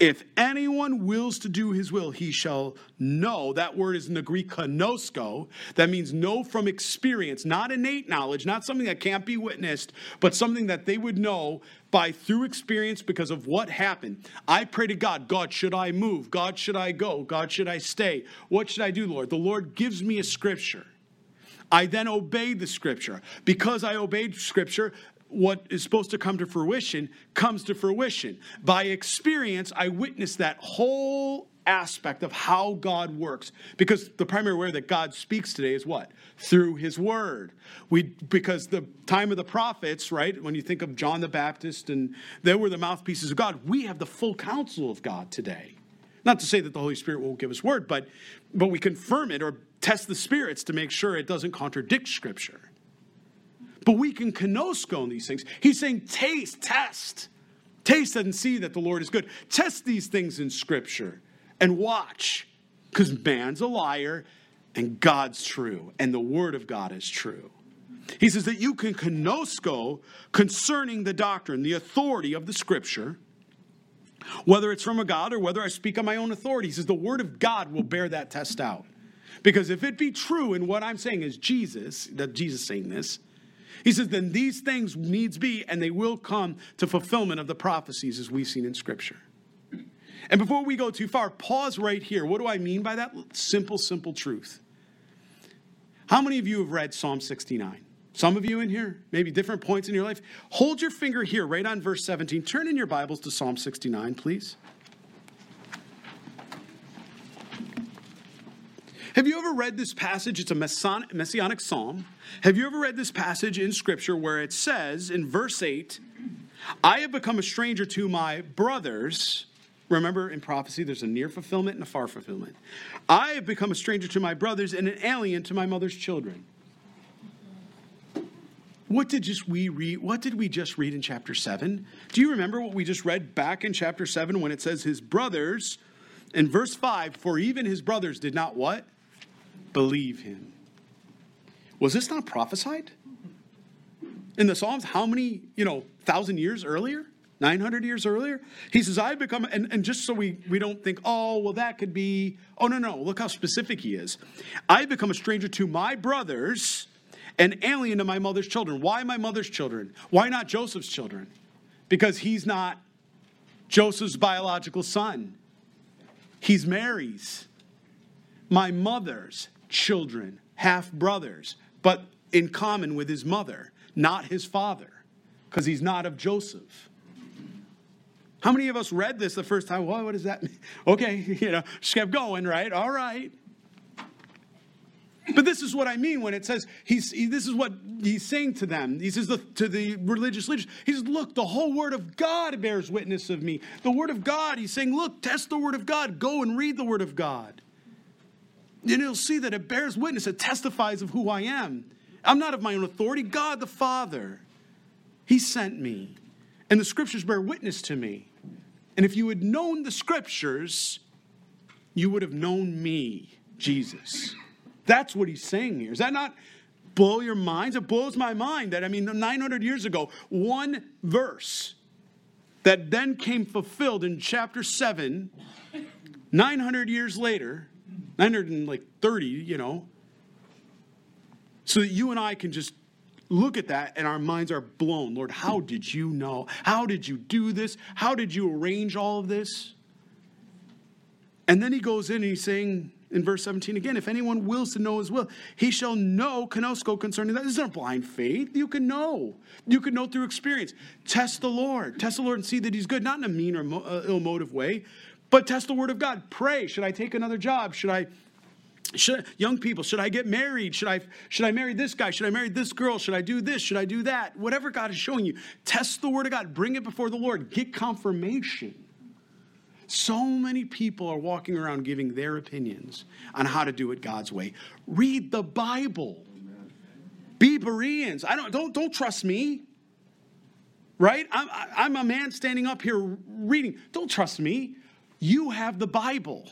If anyone wills to do his will, he shall know. That word is in the Greek gnosko. That means know from experience, not innate knowledge, not something that can't be witnessed, but something that they would know by through experience because of what happened. I pray to God, God, should I move? God, should I go? God, should I stay? What should I do, Lord? The Lord gives me a scripture. I then obey the scripture. Because I obeyed scripture, what is supposed to come to fruition comes to fruition. By experience, I witnessed that whole aspect of how God works. Because the primary way that God speaks today is what? Through his word. Because the time of the prophets, right? When you think of John the Baptist, and they were the mouthpieces of God. We have the full counsel of God today. Not to say that the Holy Spirit won't give us word, but we confirm it or test the spirits to make sure it doesn't contradict Scripture. But we can gnosko on these things. He's saying test. Taste and see that the Lord is good. Test these things in Scripture and watch. Because man's a liar and God's true. And the Word of God is true. He says that you can gnosko concerning the doctrine, the authority of the Scripture, whether it's from a God or whether I speak on my own authority. He says the Word of God will bear that test out. Because if it be true in what I'm saying is Jesus, that Jesus saying this, he says, then these things needs be, and they will come to fulfillment of the prophecies as we've seen in Scripture. And before we go too far, pause right here. What do I mean by that? Simple truth. How many of you have read Psalm 69? Some of you in here, maybe different points in your life. Hold your finger here, right on verse 17. Turn in your Bibles to Psalm 69, please. Have you ever read this passage? It's a messianic psalm. Have you ever read this passage in Scripture where it says in verse 8, I have become a stranger to my brothers. Remember, in prophecy, there's a near fulfillment and a far fulfillment. I have become a stranger to my brothers and an alien to my mother's children. What did we just read in chapter 7? Do you remember what we just read back in chapter 7 when it says his brothers, in verse 5, for even his brothers did not what? Believe him. Was this not prophesied in the Psalms? How many, 1,000 years earlier? 900 years earlier? He says, I've become, and just so we don't think, that could be, no, look how specific he is. I've become a stranger to my brothers, an alien to my mother's children. Why my mother's children? Why not Joseph's children? Because he's not Joseph's biological son. He's Mary's. My mother's children, half-brothers, but in common with his mother, not his father, because he's not of Joseph. How many of us read this the first time? Well, what does that mean? Okay, just kept going, right? All right. But this is what I mean when it says, this is what he's saying to them. He says to the religious leaders, he says, look, the whole word of God bears witness of me. The word of God, he's saying, look, test the word of God. Go and read the word of God. And you'll see that it bears witness. It testifies of who I am. I'm not of my own authority. God the Father, he sent me. And the scriptures bear witness to me. And if you had known the scriptures, you would have known me, Jesus. That's what he's saying here. Does that not blow your minds? It blows my mind that, 900 years ago, one verse that then came fulfilled in chapter 7, 900 years later, 930, so that you and I can just look at that and our minds are blown. Lord, how did you know? How did you do this? How did you arrange all of this? And then he goes in and he's saying in verse 17 again, if anyone wills to know his will, he shall know, kenosko, concerning that. This isn't blind faith. You can know. You can know through experience. Test the Lord. Test the Lord and see that he's good, not in a mean or ill motive way. But test the word of God. Pray. Should I take another job? Young people, should I get married? Should I marry this guy? Should I marry this girl? Should I do this? Should I do that? Whatever God is showing you, test the word of God. Bring it before the Lord. Get confirmation. So many people are walking around giving their opinions on how to do it God's way. Read the Bible. Be Bereans. Don't trust me. Right? I'm a man standing up here reading. Don't trust me. You have the Bible.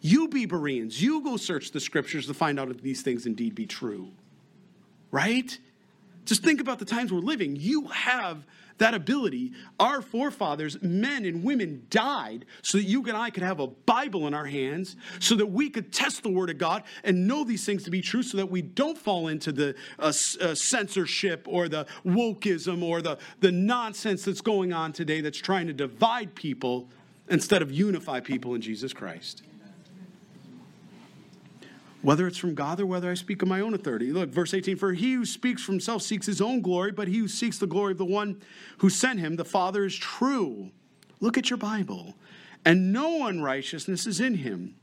You be Bereans. You go search the scriptures to find out if these things indeed be true. Right? Just think about the times we're living. You have that ability. Our forefathers, men and women, died so that you and I could have a Bible in our hands, so that we could test the Word of God and know these things to be true, so that we don't fall into the censorship or the wokeism or the nonsense that's going on today that's trying to divide people instead of unify people in Jesus Christ. Whether it's from God or whether I speak of my own authority. Look, verse 18, for he who speaks for himself seeks his own glory, but he who seeks the glory of the one who sent him, the Father, is true. Look at your Bible. And no unrighteousness is in him.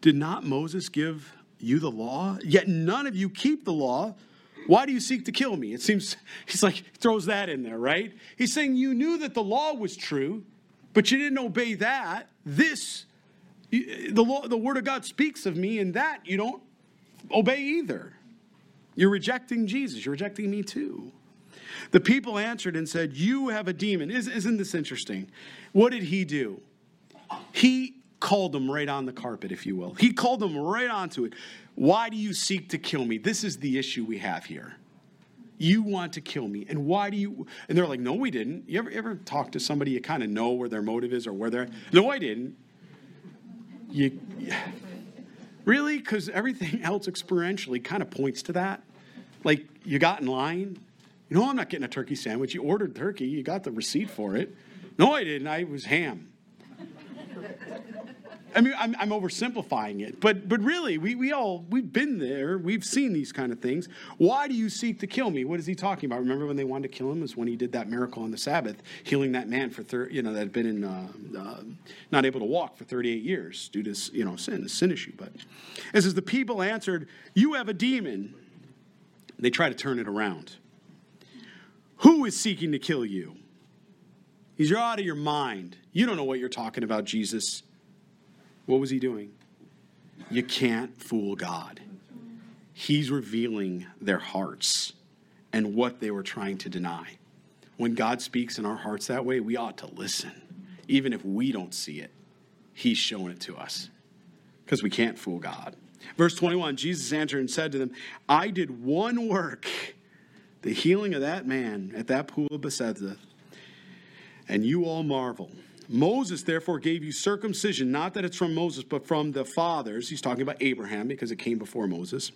Did not Moses give you the law? Yet none of you keep the law. Why do you seek to kill me? It seems he's like, throws that in there, right? He's saying you knew that the law was true, but you didn't obey that. The word of God speaks of me, and that you don't obey either. You're rejecting Jesus. You're rejecting me too. The people answered and said, you have a demon. Isn't this interesting? What did he do? He called them right on the carpet, if you will. He called them right onto it. Why do you seek to kill me? This is the issue we have here. You want to kill me. And why do you? And they're like, no, we didn't. You ever talk to somebody, you kind of know where their motive is or where they're at? No, I didn't. Really? Because everything else experientially kind of points to that. Like, you got in line. I'm not getting a turkey sandwich. You ordered turkey. You got the receipt for it. No, I didn't. I was ham. I mean, I'm oversimplifying it, but really, we've been there. We've seen these kind of things. Why do you seek to kill me? What is he talking about? Remember when they wanted to kill him? It was when he did that miracle on the Sabbath, healing that man that had been in not able to walk for 38 years due to sin, a sin issue. But it says the people answered, "You have a demon." They try to turn it around. Who is seeking to kill you? You're out of your mind. You don't know what you're talking about, Jesus. What was he doing? You can't fool God. He's revealing their hearts and what they were trying to deny. When God speaks in our hearts that way, we ought to listen. Even if we don't see it, he's showing it to us because we can't fool God. Verse 21, Jesus answered and said to them, I did one work, the healing of that man at that pool of Bethesda, and you all marvel. Moses, therefore, gave you circumcision, not that it's from Moses, but from the fathers. He's talking about Abraham because it came before Moses.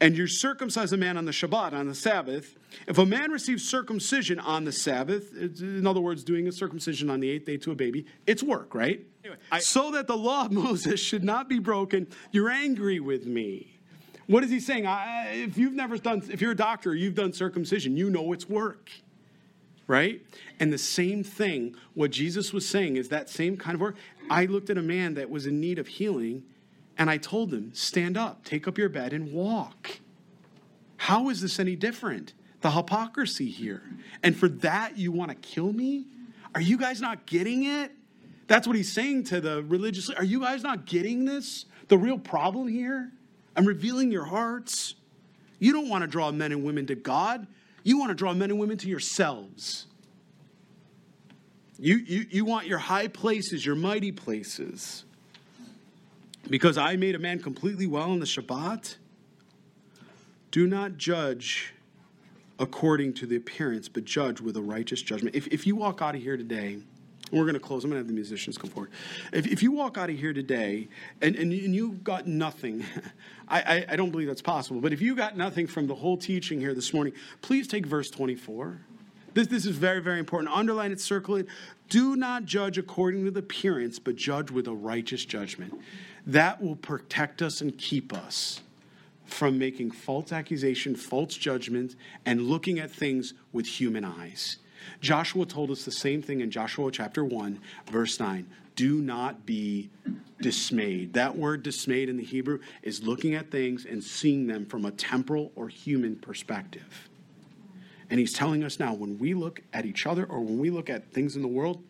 And you circumcise a man on the Shabbat, on the Sabbath. If a man receives circumcision on the Sabbath, in other words, doing a circumcision on the eighth day to a baby, it's work, right? Anyway, so that the law of Moses should not be broken, you're angry with me. What is he saying? If you're a doctor, you've done circumcision, you know it's work. Right? And the same thing, what Jesus was saying is that same kind of work. I looked at a man that was in need of healing and I told him, stand up, take up your bed and walk. How is this any different? The hypocrisy here. And for that, you want to kill me? Are you guys not getting it? That's what he's saying to the religious. Are you guys not getting this? The real problem here? I'm revealing your hearts. You don't want to draw men and women to God. You want to draw men and women to yourselves. You want your high places, your mighty places. Because I made a man completely well on the Shabbat. Do not judge according to the appearance, but judge with a righteous judgment. If you walk out of here today, and we're going to close. I'm going to have the musicians come forward. If you walk out of here today and you got nothing, I don't believe that's possible. But if you got nothing from the whole teaching here this morning, please take verse 24. This is very, very important. Underline it, circle it. Do not judge according to the appearance, but judge with a righteous judgment. That will protect us and keep us from making false accusation, false judgment, and looking at things with human eyes. Joshua told us the same thing in Joshua chapter 1, verse 9. Do not be dismayed. That word dismayed in the Hebrew is looking at things and seeing them from a temporal or human perspective. And he's telling us now, when we look at each other or when we look at things in the world,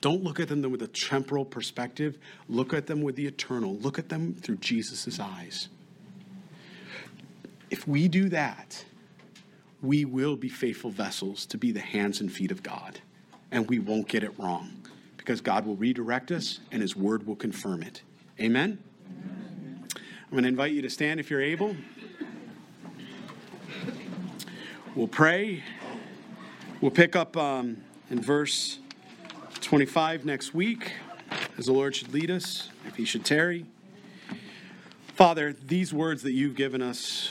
don't look at them with a temporal perspective. Look at them with the eternal. Look at them through Jesus' eyes. If we do that, we will be faithful vessels to be the hands and feet of God. And we won't get it wrong because God will redirect us and his word will confirm it. Amen? Amen. I'm going to invite you to stand if you're able. We'll pray. We'll pick up in verse 25 next week as the Lord should lead us, if he should tarry. Father, these words that you've given us,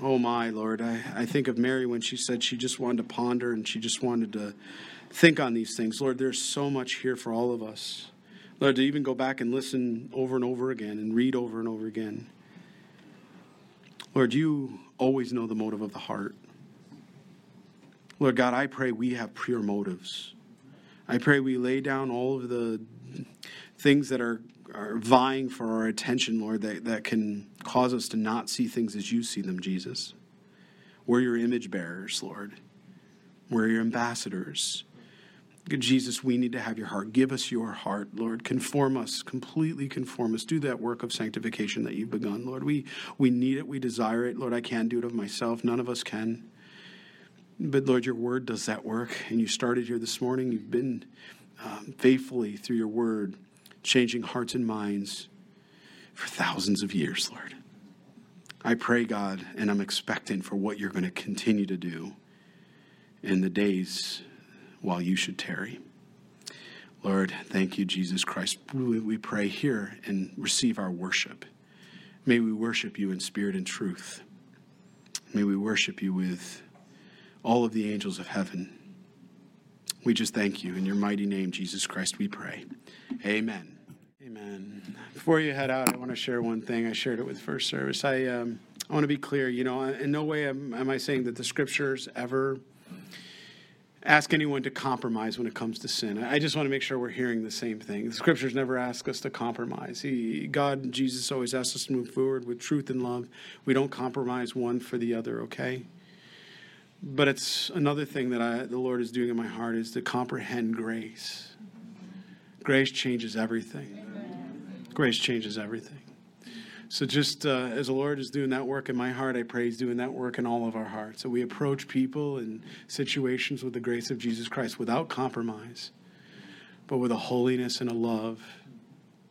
oh my Lord, I think of Mary when she said she just wanted to ponder and she just wanted to think on these things. Lord, there's so much here for all of us. Lord, to even go back and listen over and over again and read over and over again. Lord, you always know the motive of the heart. Lord God, I pray we have pure motives. I pray we lay down all of the things that are vying for our attention, Lord, that can cause us to not see things as you see them, Jesus. We're your image bearers, Lord. We're your ambassadors. Jesus, we need to have your heart. Give us your heart, Lord. Conform us, completely conform us. Do that work of sanctification that you've begun, Lord. We need it. We desire it. Lord, I can't do it of myself. None of us can. But, Lord, your word does that work. And you started here this morning. You've been faithfully through your word, changing hearts and minds for thousands of years, Lord. I pray, God, and I'm expectant for what you're going to continue to do in the days while you should tarry. Lord, thank you, Jesus Christ. We pray here and receive our worship. May we worship you in spirit and truth. May we worship you with all of the angels of heaven. We just thank you. In your mighty name, Jesus Christ, we pray. Amen. Amen. Before you head out, I want to share one thing. I shared it with first service. I want to be clear. You know, in no way am I saying that the scriptures ever ask anyone to compromise when it comes to sin. I just want to make sure we're hearing the same thing. The scriptures never ask us to compromise. God, Jesus always asks us to move forward with truth and love. We don't compromise one for the other, okay? But it's another thing that the Lord is doing in my heart is to comprehend grace. Grace changes everything. Grace changes everything. So just as the Lord is doing that work in my heart, I pray He's doing that work in all of our hearts. So we approach people and situations with the grace of Jesus Christ without compromise, but with a holiness and a love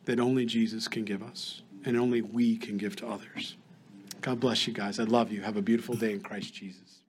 that only Jesus can give us and only we can give to others. God bless you guys. I love you. Have a beautiful day in Christ Jesus.